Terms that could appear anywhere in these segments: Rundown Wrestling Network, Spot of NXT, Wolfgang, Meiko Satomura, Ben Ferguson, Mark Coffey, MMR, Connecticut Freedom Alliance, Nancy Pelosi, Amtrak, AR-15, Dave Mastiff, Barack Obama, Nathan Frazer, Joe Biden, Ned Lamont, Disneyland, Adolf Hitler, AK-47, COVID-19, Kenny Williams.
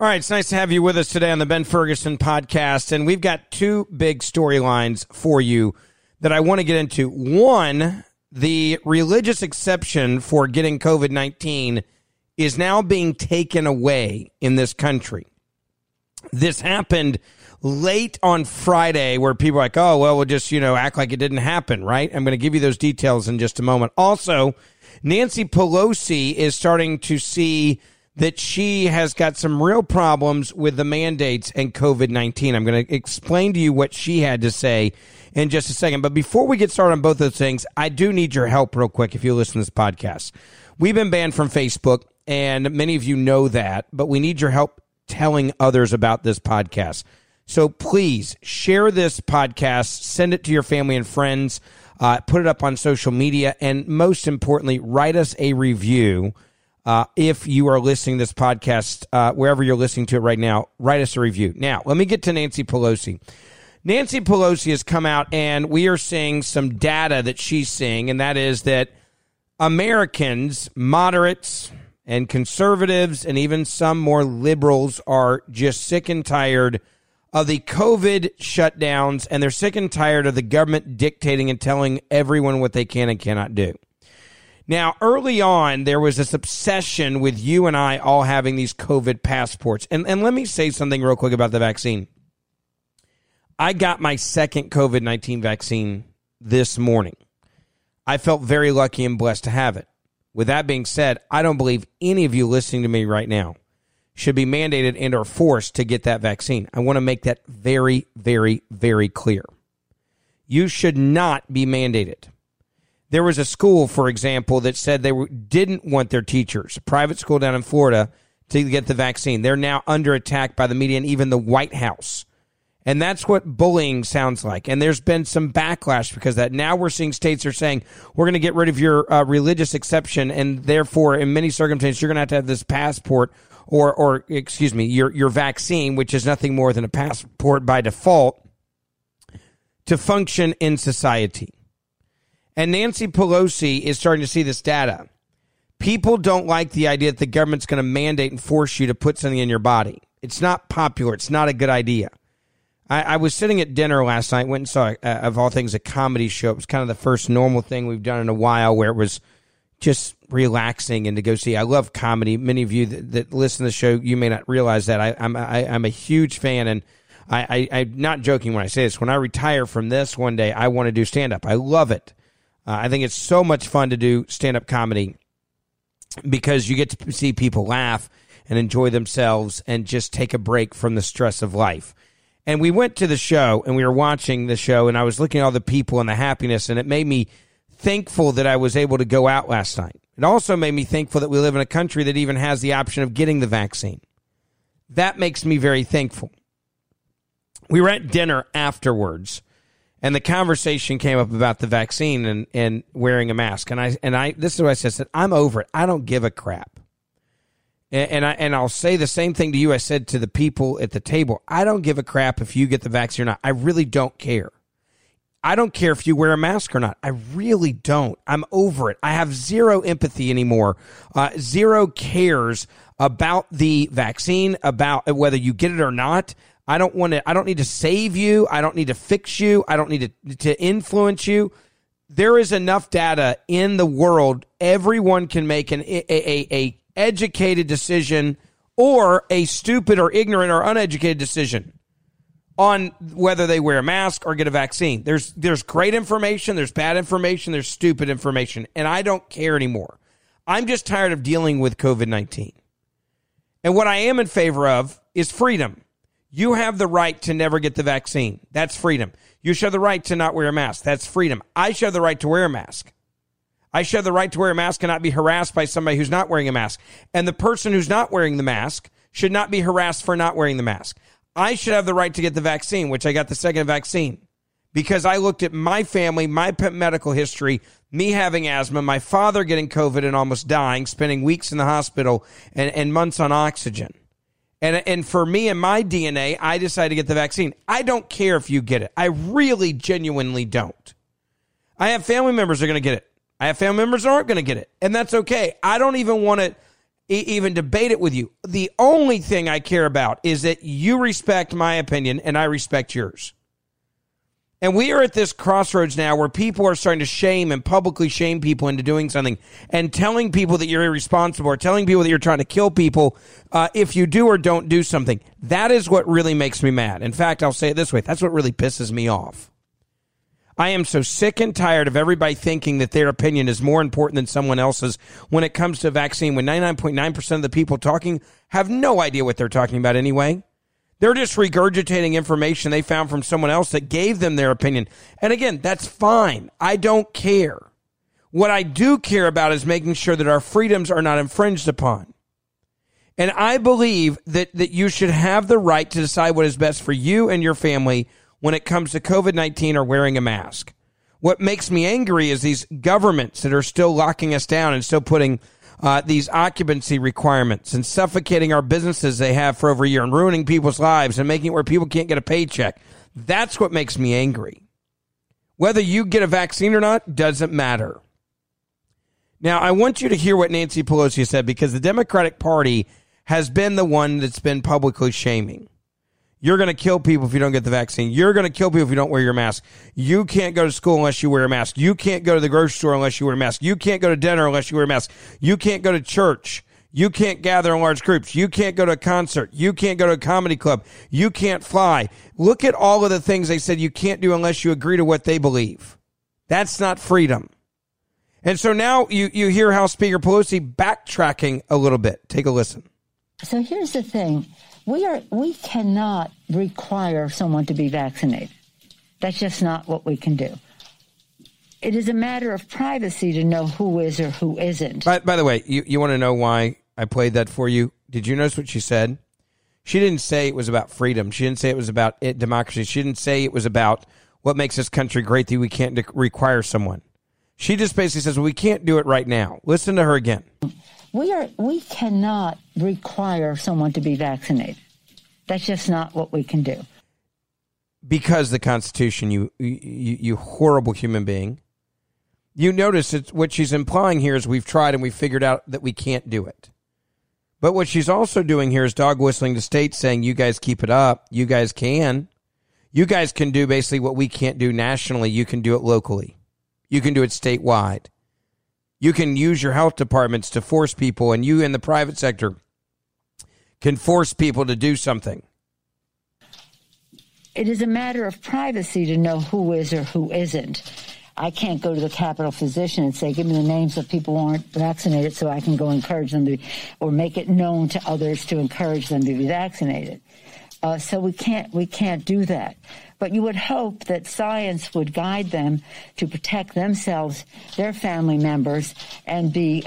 All right, it's nice to have you with us today on the Ben Ferguson podcast, and we've got two big storylines for you that I want to get into. One, the religious exception for getting COVID-19 is now being taken away in this country. This happened late on Friday where people are like, oh, well, we'll just, act like it didn't happen, right? I'm going to give you those details in just a moment. Also, Nancy Pelosi is starting to see that she has got some real problems with the mandates and COVID-19. I'm going to explain to you what she had to say in just a second. But before we get started on both those things, I do need your help real quick if you listen to this podcast. We've been banned from Facebook, and many of you know that, but we need your help telling others about this podcast. So please share this podcast, send it to your family and friends, put it up on social media, and most importantly, write us a review. If you are listening to this podcast, wherever you're listening to it right now, write us a review. Now, let me get to Nancy Pelosi. Nancy Pelosi has come out, and we are seeing some data that she's seeing, and that is that Americans, moderates and conservatives, and even some more liberals are just sick and tired of the COVID shutdowns, and they're sick and tired of the government dictating and telling everyone what they can and cannot do. Now, early on, there was this obsession with you and I all having these COVID passports. And let me say something real quick about the vaccine. I got my second COVID-19 vaccine this morning. I felt very lucky and blessed to have it. With that being said, I don't believe any of you listening to me right now should be mandated and or forced to get that vaccine. I want to make that very, very, very clear. You should not be mandated. There was a school, for example, that said they didn't want their teachers, a private school down in Florida, to get the vaccine. They're now under attack by the media and even the White House. And that's what bullying sounds like. And there's been some backlash because of that. Now we're seeing states are saying, we're going to get rid of your religious exception, and therefore, in many circumstances, you're going to have this passport or your vaccine, which is nothing more than a passport by default, to function in society. And Nancy Pelosi is starting to see this data. People don't like the idea that the government's going to mandate and force you to put something in your body. It's not popular. It's not a good idea. I was sitting at dinner last night, went and saw, of all things, a comedy show. It was kind of the first normal thing we've done in a while where it was just relaxing and to go see. I love comedy. Many of you that listen to the show, you may not realize that. I'm a huge fan, and I'm not joking when I say this. When I retire from this one day, I want to do stand-up. I love it. I think it's so much fun to do stand-up comedy because you get to see people laugh and enjoy themselves and just take a break from the stress of life. And we went to the show and we were watching the show and I was looking at all the people and the happiness, and it made me thankful that I was able to go out last night. It also made me thankful that we live in a country that even has the option of getting the vaccine. That makes me very thankful. We were at dinner afterwards, and the conversation came up about the vaccine and wearing a mask. And I this is what I said, I'm over it. I don't give a crap. And I'll say the same thing to you I said to the people at the table. I don't give a crap if you get the vaccine or not. I really don't care. I don't care if you wear a mask or not. I really don't. I'm over it. I have zero empathy anymore. Zero cares about the vaccine, about whether you get it or not. I don't want to. I don't need to save you. I don't need to fix you. I don't need to influence you. There is enough data in the world. Everyone can make an educated decision or a stupid or ignorant or uneducated decision on whether they wear a mask or get a vaccine. There's great information, there's bad information, there's stupid information, and I don't care anymore. I'm just tired of dealing with COVID-19. And what I am in favor of is freedom. You have the right to never get the vaccine. That's freedom. You show the right to not wear a mask. That's freedom. I show the right to wear a mask. I show the right to wear a mask and not be harassed by somebody who's not wearing a mask. And the person who's not wearing the mask should not be harassed for not wearing the mask. I should have the right to get the vaccine, which I got the second vaccine, because I looked at my family, my medical history, me having asthma, my father getting COVID and almost dying, spending weeks in the hospital and months on oxygen. And for me and my DNA, I decided to get the vaccine. I don't care if you get it. I really genuinely don't. I have family members that are going to get it. I have family members that aren't going to get it. And that's okay. I don't even want to even debate it with you. The only thing I care about is that you respect my opinion and I respect yours. And we are at this crossroads now where people are starting to shame and publicly shame people into doing something and telling people that you're irresponsible or telling people that you're trying to kill people if you do or don't do something. That is what really makes me mad. In fact, I'll say it this way. That's what really pisses me off. I am so sick and tired of everybody thinking that their opinion is more important than someone else's when it comes to a vaccine, when 99.9% of the people talking have no idea what they're talking about anyway. They're just regurgitating information they found from someone else that gave them their opinion. And again, that's fine. I don't care. What I do care about is making sure that our freedoms are not infringed upon. And I believe that you should have the right to decide what is best for you and your family when it comes to COVID-19 or wearing a mask. What makes me angry is these governments that are still locking us down and still putting these occupancy requirements and suffocating our businesses they have for over a year and ruining people's lives and making it where people can't get a paycheck. That's what makes me angry. Whether you get a vaccine or not doesn't matter. Now, I want you to hear what Nancy Pelosi said, because the Democratic Party has been the one that's been publicly shaming. You're going to kill people if you don't get the vaccine. You're going to kill people if you don't wear your mask. You can't go to school unless you wear a mask. You can't go to the grocery store unless you wear a mask. You can't go to dinner unless you wear a mask. You can't go to church. You can't gather in large groups. You can't go to a concert. You can't go to a comedy club. You can't fly. Look at all of the things they said you can't do unless you agree to what they believe. That's not freedom. And so now you hear House Speaker Pelosi backtracking a little bit. Take a listen. So here's the thing. We cannot require someone to be vaccinated. That's just not what we can do. It is a matter of privacy to know who is or who isn't. By the way, you want to know why I played that for you? Did you notice what she said? She didn't say it was about freedom. She didn't say it was about democracy. She didn't say it was about what makes this country great that we can't require someone. She just basically says, well, we can't do it right now. Listen to her again. We cannot require someone to be vaccinated. That's just not what we can do. Because the Constitution, you horrible human being. You notice it's, what she's implying here is we've tried and we figured out that we can't do it. But what she's also doing here is dog whistling to states saying, you guys keep it up. You guys can. You guys can do basically what we can't do nationally. You can do it locally. You can do it statewide. You can use your health departments to force people, and you in the private sector can force people to do something. It is a matter of privacy to know who is or who isn't. I can't go to the Capitol physician and say, give me the names of people who aren't vaccinated so I can go encourage them to, or make it known to others to encourage them to be vaccinated. So we can't do that. But you would hope that science would guide them to protect themselves, their family members, and be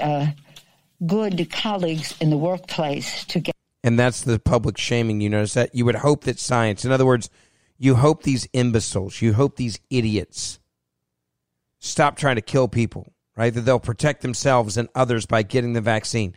good colleagues in the workplace together. And that's the public shaming. You notice that? You would hope that science, in other words, you hope these imbeciles, you hope these idiots stop trying to kill people, right? That they'll protect themselves and others by getting the vaccine.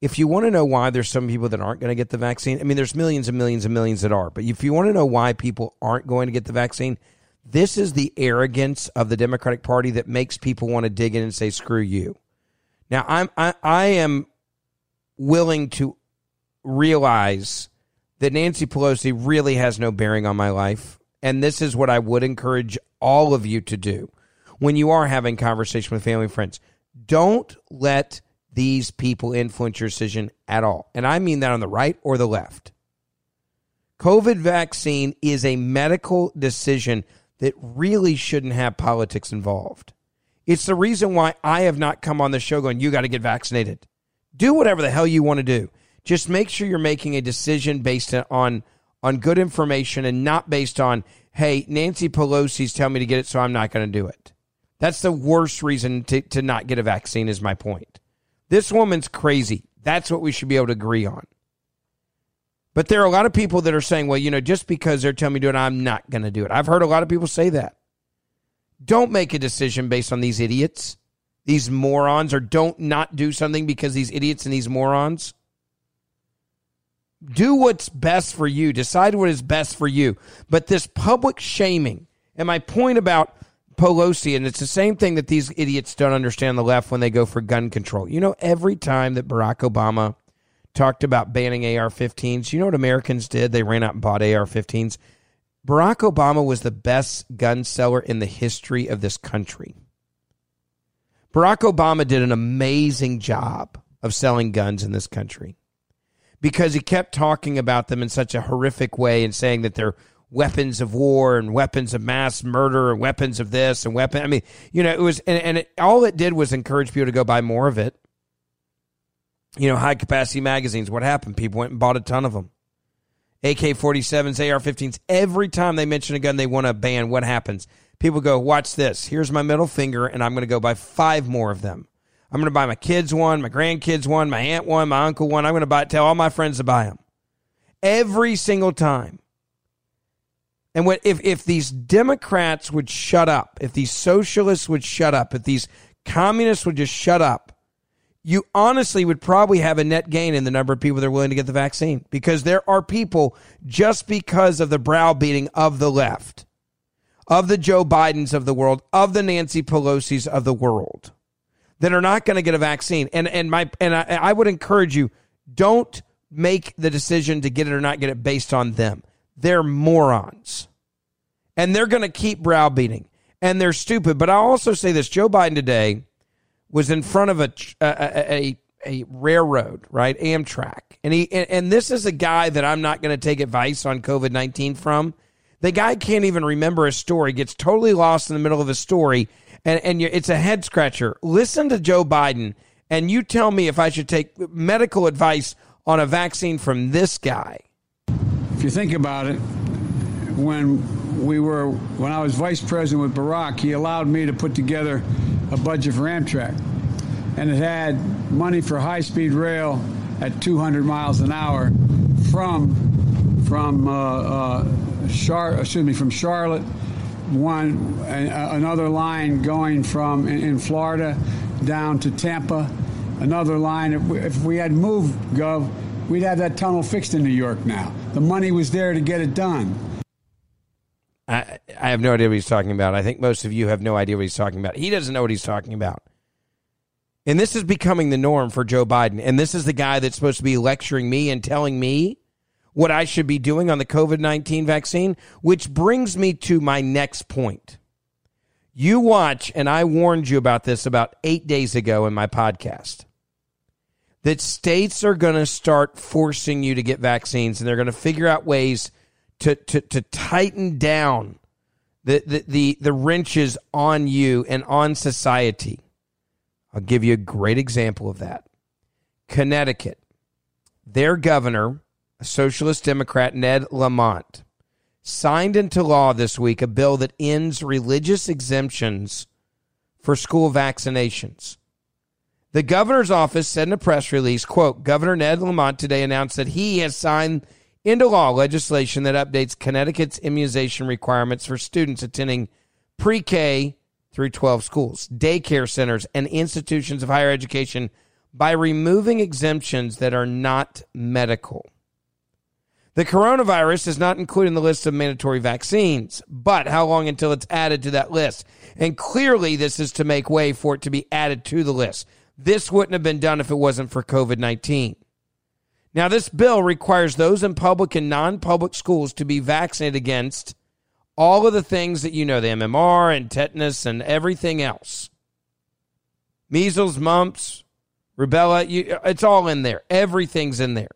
If you want to know why there's some people that aren't going to get the vaccine, I mean, there's millions and millions and millions that are. But if you want to know why people aren't going to get the vaccine, this is the arrogance of the Democratic Party that makes people want to dig in and say, screw you. Now, I am willing to realize that Nancy Pelosi really has no bearing on my life. And this is what I would encourage all of you to do when you are having conversation with family and friends. Don't let these people influence your decision at all. And I mean that on the right or the left. COVID vaccine is a medical decision that really shouldn't have politics involved. It's the reason why I have not come on the show going, you got to get vaccinated. Do whatever the hell you want to do. Just make sure you're making a decision based on good information and not based on, hey, Nancy Pelosi's telling me to get it, so I'm not going to do it. That's the worst reason to not get a vaccine is my point. This woman's crazy. That's what we should be able to agree on. But there are a lot of people that are saying, well, you know, just because they're telling me to do it, I'm not going to do it. I've heard a lot of people say that. Don't make a decision based on these idiots, these morons, or don't not do something because these idiots and these morons. Do what's best for you. Decide what is best for you. But this public shaming, and my point about Pelosi, and it's the same thing that these idiots don't understand the left when they go for gun control. You know, every time that Barack Obama talked about banning AR-15s, you know what Americans did? They ran out and bought AR-15s. Barack Obama was the best gun seller in the history of this country. Barack Obama did an amazing job of selling guns in this country because he kept talking about them in such a horrific way and saying that they're weapons of war and weapons of mass murder and weapons of this and weapon. I mean, you know, it was, and it, all it did was encourage people to go buy more of it. You know, high capacity magazines. What happened? People went and bought a ton of them. AK-47s, AR-15s. Every time they mention a gun they want to ban, what happens? People go, watch this. Here's my middle finger, and I'm going to go buy 5 more of them. I'm going to buy my kids one, my grandkids one, my aunt one, my uncle one. I'm going to buy, tell all my friends to buy them. Every single time. And what if these Democrats would shut up, if these socialists would shut up, if these communists would just shut up, you honestly would probably have a net gain in the number of people that are willing to get the vaccine, because there are people, just because of the browbeating of the left, of the Joe Bidens of the world, of the Nancy Pelosi's of the world, that are not going to get a vaccine. And I would encourage you, don't make the decision to get it or not get it based on them. They're morons. And they're going to keep browbeating. And they're stupid. But I'll also say this. Joe Biden today was in front of a railroad, right? Amtrak. And this is a guy that I'm not going to take advice on COVID-19 from. The guy can't even remember his story, gets totally lost in the middle of his story, and it's a head scratcher. Listen to Joe Biden, and you tell me if I should take medical advice on a vaccine from this guy. If you think about it, when I was vice president with Barack, he allowed me to put together a budget for Amtrak, and it had money for high-speed rail at 200 miles an hour from Charlotte, another line going from in Florida down to Tampa, another line. If we had moved, Gov, we'd have that tunnel fixed in New York now. The money was there to get it done. I have no idea what he's talking about. I think most of you have no idea what he's talking about. He doesn't know what he's talking about. And this is becoming the norm for Joe Biden. And this is the guy that's supposed to be lecturing me and telling me what I should be doing on the COVID-19 vaccine, which brings me to my next point. You watch, and I warned you about this about 8 days ago in my podcast, that states are going to start forcing you to get vaccines, and they're going to figure out ways to tighten down the wrenches on you and on society. I'll give you a great example of that. Connecticut, their governor, a socialist Democrat, Ned Lamont, signed into law this week a bill that ends religious exemptions for school vaccinations. The governor's office said in a press release, quote, Governor Ned Lamont today announced that he has signed into law legislation that updates Connecticut's immunization requirements for students attending pre-K through 12 schools, daycare centers, and institutions of higher education by removing exemptions that are not medical. The coronavirus is not included in the list of mandatory vaccines, but how long until it's added to that list? And clearly this is to make way for it to be added to the list. This wouldn't have been done if it wasn't for COVID-19. Now, this bill requires those in public and non-public schools to be vaccinated against all of the things that you know, the MMR and tetanus and everything else. Measles, mumps, rubella, it's all in there. Everything's in there.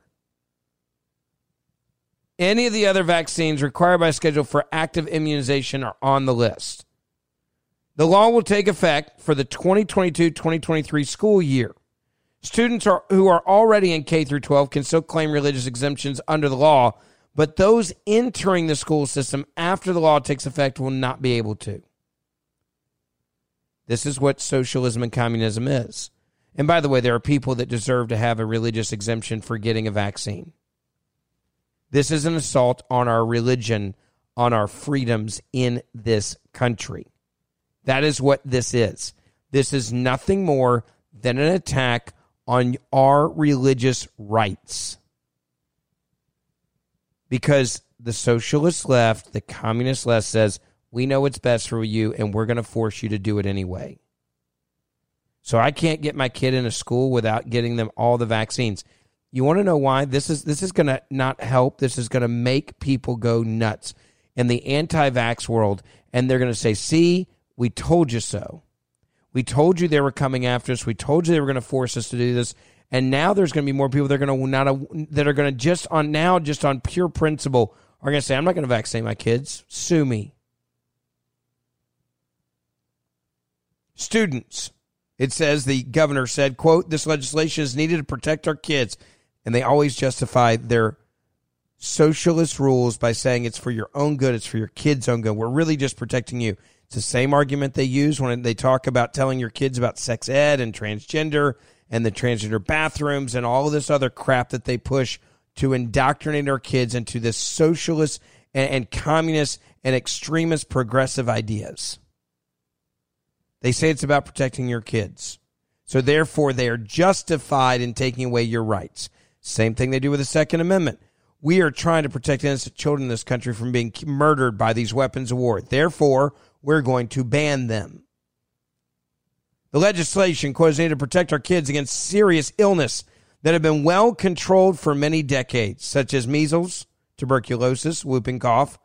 Any of the other vaccines required by schedule for active immunization are on the list. The law will take effect for the 2022-2023 school year. Students who are already in K through 12 can still claim religious exemptions under the law, but those entering the school system after the law takes effect will not be able to. This is what socialism and communism is. And by the way, there are people that deserve to have a religious exemption for getting a vaccine. This is an assault on our religion, on our freedoms in this country. That is what this is. This is nothing more than an attack on our religious rights. Because the socialist left, the communist left says, we know what's best for you, and we're going to force you to do it anyway. So I can't get my kid into school without getting them all the vaccines. You want to know why? This is going to not help. This is going to make people go nuts in the anti-vax world, and they're going to say, see, we told you so. We told you they were coming after us. We told you they were going to force us to do this, and now there's going to be more people that are going to just on pure principle are going to say, I'm not going to vaccinate my kids. Sue me. Students. It says the governor said, quote, this legislation is needed to protect our kids. And they always justify their socialist rules by saying it's for your own good. It's for your kids' own good. We're really just protecting you. It's the same argument they use when they talk about telling your kids about sex ed and transgender and the transgender bathrooms and all of this other crap that they push to indoctrinate our kids into this socialist and communist and extremist progressive ideas. They say it's about protecting your kids. So therefore, they are justified in taking away your rights. Same thing they do with the Second Amendment. We are trying to protect innocent children in this country from being murdered by these weapons of war. Therefore, we're going to ban them. The legislation, quote, is needed to protect our kids against serious illness that have been well controlled for many decades, such as measles, tuberculosis, whooping cough,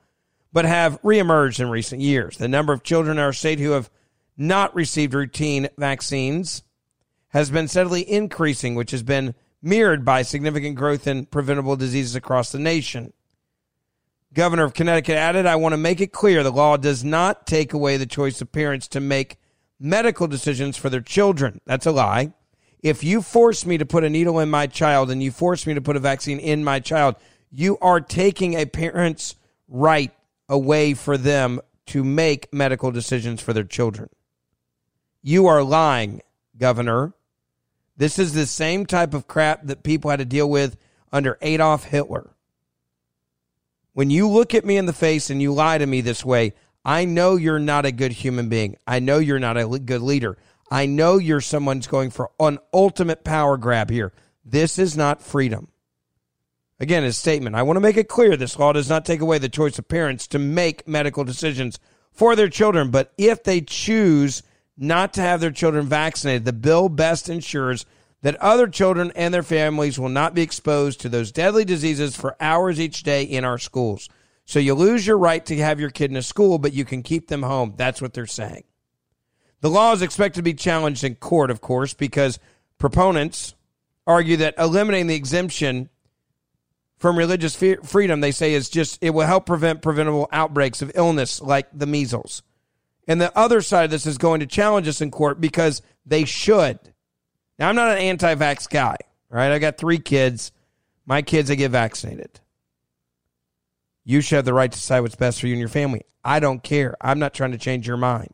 but have reemerged in recent years. The number of children in our state who have not received routine vaccines has been steadily increasing, which has been mirrored by significant growth in preventable diseases across the nation. Governor of Connecticut added, I want to make it clear the law does not take away the choice of parents to make medical decisions for their children. That's a lie. If you force me to put a needle in my child and you force me to put a vaccine in my child, you are taking a parent's right away for them to make medical decisions for their children. You are lying, Governor. This is the same type of crap that people had to deal with under Adolf Hitler. When you look at me in the face and you lie to me this way, I know you're not a good human being. I know you're not a good leader. I know you're someone's going for an ultimate power grab here. This is not freedom. Again, his statement, I want to make it clear this law does not take away the choice of parents to make medical decisions for their children, but if they choose not to have their children vaccinated, the bill best ensures that other children and their families will not be exposed to those deadly diseases for hours each day in our schools. So you lose your right to have your kid in a school, but you can keep them home. That's what they're saying. The law is expected to be challenged in court, of course, because proponents argue that eliminating the exemption from religious freedom, they say, it will help prevent preventable outbreaks of illness like the measles. And the other side of this is going to challenge us in court because they should. Now, I'm not an anti-vax guy, right? I got 3 kids. My kids, they get vaccinated. You should have the right to decide what's best for you and your family. I don't care. I'm not trying to change your mind.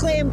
Acclaimed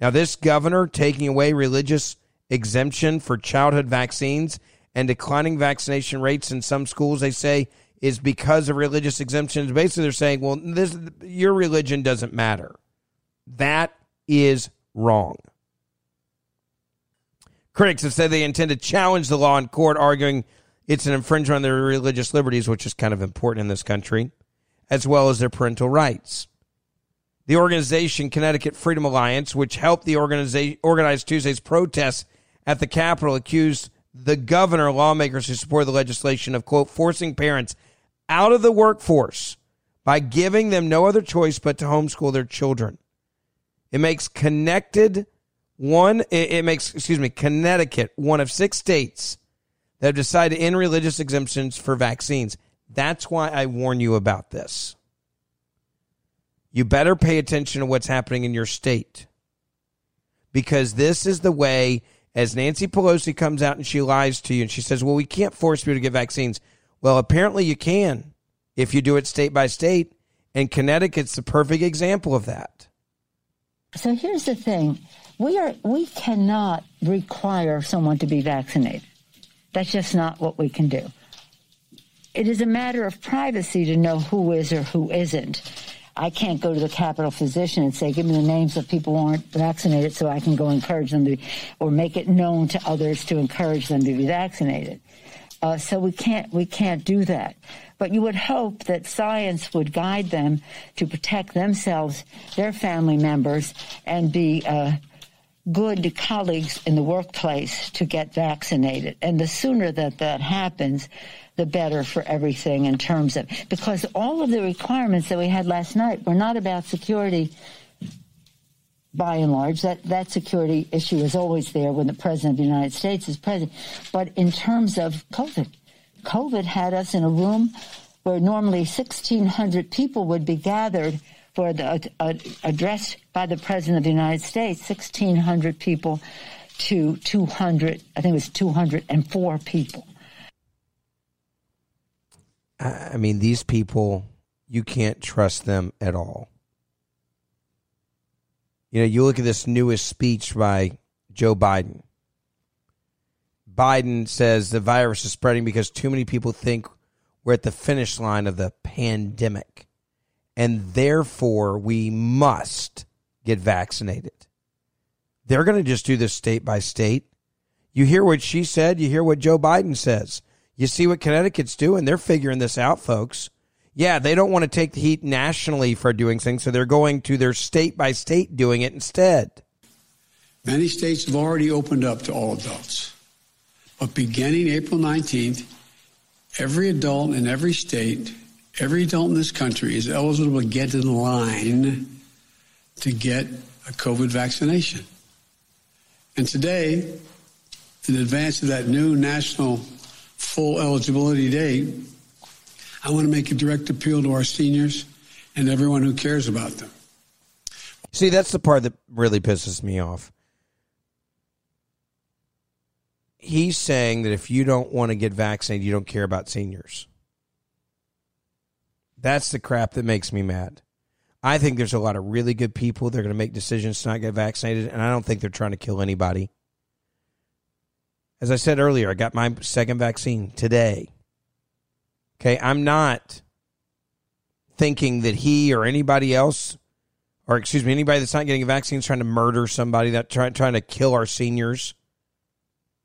Now, this governor taking away religious exemption for childhood vaccines and declining vaccination rates in some schools, they say, is because of religious exemptions. Basically, they're saying, well, your religion doesn't matter. That is wrong. Critics have said they intend to challenge the law in court, arguing it's an infringement on their religious liberties, which is kind of important in this country, as well as their parental rights. The organization Connecticut Freedom Alliance, which helped organize Tuesday's protests at the Capitol, accused the governor, lawmakers who support the legislation of, quote, forcing parents out of the workforce by giving them no other choice but to homeschool their children. It makes Connecticut one of 6 states that have decided to end religious exemptions for vaccines. That's why I warn you about this. You better pay attention to what's happening in your state, because this is the way, as Nancy Pelosi comes out and she lies to you and she says, well, we can't force people to get vaccines. Well, apparently you can if you do it state by state, and Connecticut's the perfect example of that. So here's the thing. We cannot require someone to be vaccinated. That's just not what we can do. It is a matter of privacy to know who is or who isn't. I can't go to the Capitol physician and say, give me the names of people who aren't vaccinated so I can go encourage them to be, or make it known to others to encourage them to be vaccinated. So we can't do that. But you would hope that science would guide them to protect themselves, their family members, and be good colleagues in the workplace to get vaccinated. And the sooner that happens, the better for everything in terms of, because all of the requirements that we had last night were not about security by and large. That security issue is always there when the president of the United States is president. But in terms of COVID had us in a room where normally 1,600 people would be gathered for the address by the president of the United States, 1,600 people to 200, I think it was 204 people. I mean, these people, you can't trust them at all. You know, you look at this newest speech by Joe Biden. Biden says the virus is spreading because too many people think we're at the finish line of the pandemic, and therefore we must get vaccinated. They're going to just do this state by state. You hear what she said. You hear what Joe Biden says. You see what Connecticut's doing. They're figuring this out, folks. Yeah, they don't want to take the heat nationally for doing things, so they're going to their state by state doing it instead. Many states have already opened up to all adults. But beginning April 19th, every adult in every state, every adult in this country is eligible to get in line to get a COVID vaccination. And today, in advance of that new national full eligibility date, I want to make a direct appeal to our seniors and everyone who cares about them. See, that's the part that really pisses me off. He's saying that if you don't want to get vaccinated, you don't care about seniors. That's the crap that makes me mad. I think there's a lot of really good people that are going to make decisions to not get vaccinated, and I don't think they're trying to kill anybody. As I said earlier, I got my second vaccine today. Okay, I'm not thinking that he or anybody else, or excuse me, anybody that's not getting a vaccine is trying to murder somebody, that trying to kill our seniors.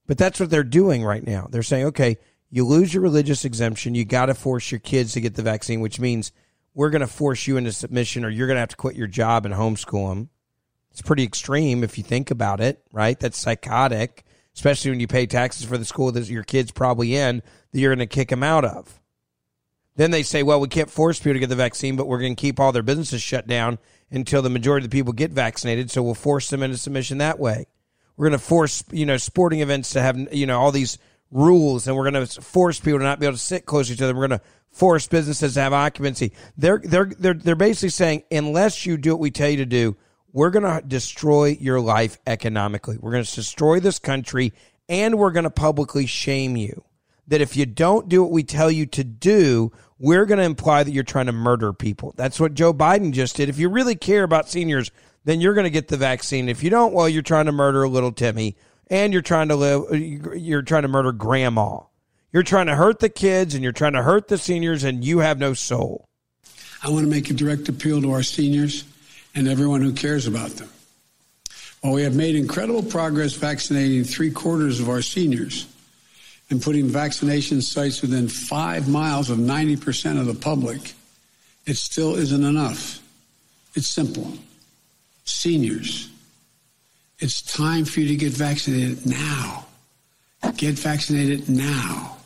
But that's what they're doing right now. They're saying, okay, you lose your religious exemption, you got to force your kids to get the vaccine, which means we're going to force you into submission, or you're going to have to quit your job and homeschool them. It's pretty extreme if you think about it, right? That's psychotic. Especially when you pay taxes for the school that your kid's probably in, that you're going to kick them out of. Then they say, well, we can't force people to get the vaccine, but we're going to keep all their businesses shut down until the majority of the people get vaccinated. So we'll force them into submission that way. We're going to force, sporting events to have, all these rules, and we're going to force people to not be able to sit close to each other. We're going to force businesses to have occupancy. They're basically saying, unless you do what we tell you to do, we're going to destroy your life economically. We're going to destroy this country, and we're going to publicly shame you. That if you don't do what we tell you to do, we're going to imply that you're trying to murder people. That's what Joe Biden just did. If you really care about seniors, then you're going to get the vaccine. If you don't, well, you're trying to murder little Timmy, and you're trying to murder grandma. You're trying to hurt the kids, and you're trying to hurt the seniors, and you have no soul. I want to make a direct appeal to our seniors and everyone who cares about them. While we have made incredible progress vaccinating 3/4 of our seniors and putting vaccination sites within 5 miles of 90% of the public, it still isn't enough. It's simple. Seniors, it's time for you to get vaccinated now. Get vaccinated now.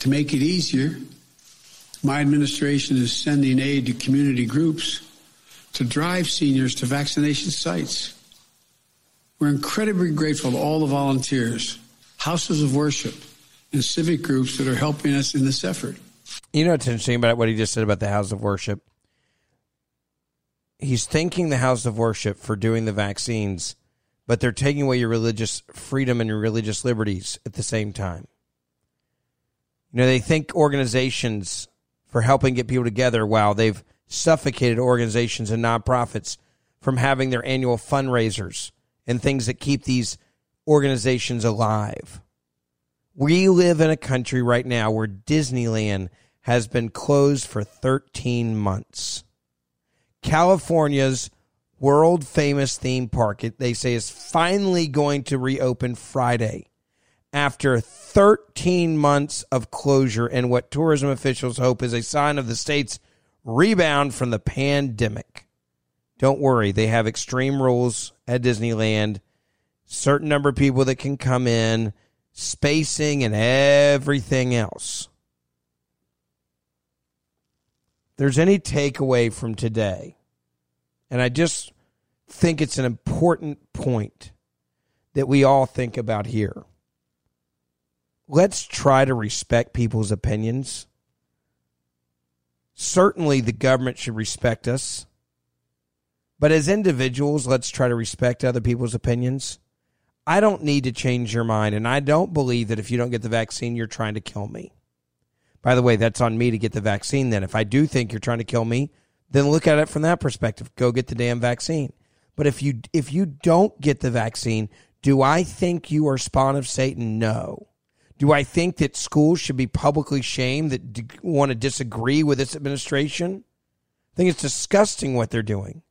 To make it easier, my administration is sending aid to community groups to drive seniors to vaccination sites. We're incredibly grateful to all the volunteers, houses of worship, and civic groups that are helping us in this effort. You know what's interesting about what he just said about the house of worship? He's thanking the house of worship for doing the vaccines, but they're taking away your religious freedom and your religious liberties at the same time. They thank organizations for helping get people together while they've suffocated organizations and nonprofits from having their annual fundraisers and things that keep these organizations alive. We live in a country right now where Disneyland has been closed for 13 months. California's world-famous theme park, they say, is finally going to reopen Friday after 13 months of closure and what tourism officials hope is a sign of the state's rebound from the pandemic. Don't worry, they have extreme rules at Disneyland, certain number of people that can come in, spacing, and everything else. There's any takeaway from today, and I just think it's an important point that we all think about here. Let's try to respect people's opinions. Certainly the government should respect us, but as individuals, let's try to respect other people's opinions. I don't need to change your mind, and I don't believe that if you don't get the vaccine, you're trying to kill me. By the way, that's on me to get the vaccine then. If I do think you're trying to kill me, then look at it from that perspective. Go get the damn vaccine. But if you don't get the vaccine, do I think you are spawn of Satan? No. Do I think that schools should be publicly shamed that want to disagree with this administration? I think it's disgusting what they're doing.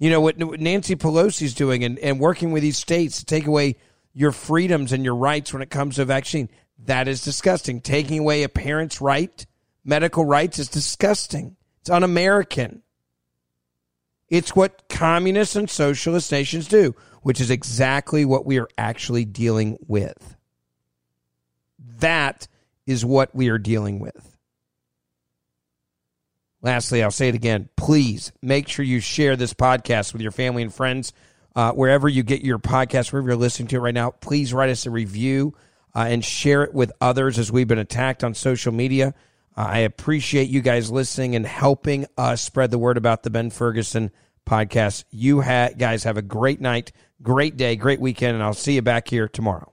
What Nancy Pelosi's doing and working with these states to take away your freedoms and your rights when it comes to vaccine. That is disgusting. Taking away a parent's right, medical rights, is disgusting. It's un-American. It's what communist and socialist nations do, which is exactly what we are actually dealing with. That is what we are dealing with. Lastly, I'll say it again. Please make sure you share this podcast with your family and friends. Wherever you get your podcast, wherever you're listening to it right now, please write us a review. And share it with others as we've been attacked on social media. I appreciate you guys listening and helping us spread the word about the Ben Ferguson podcast. You guys have a great night, great day, great weekend, and I'll see you back here tomorrow.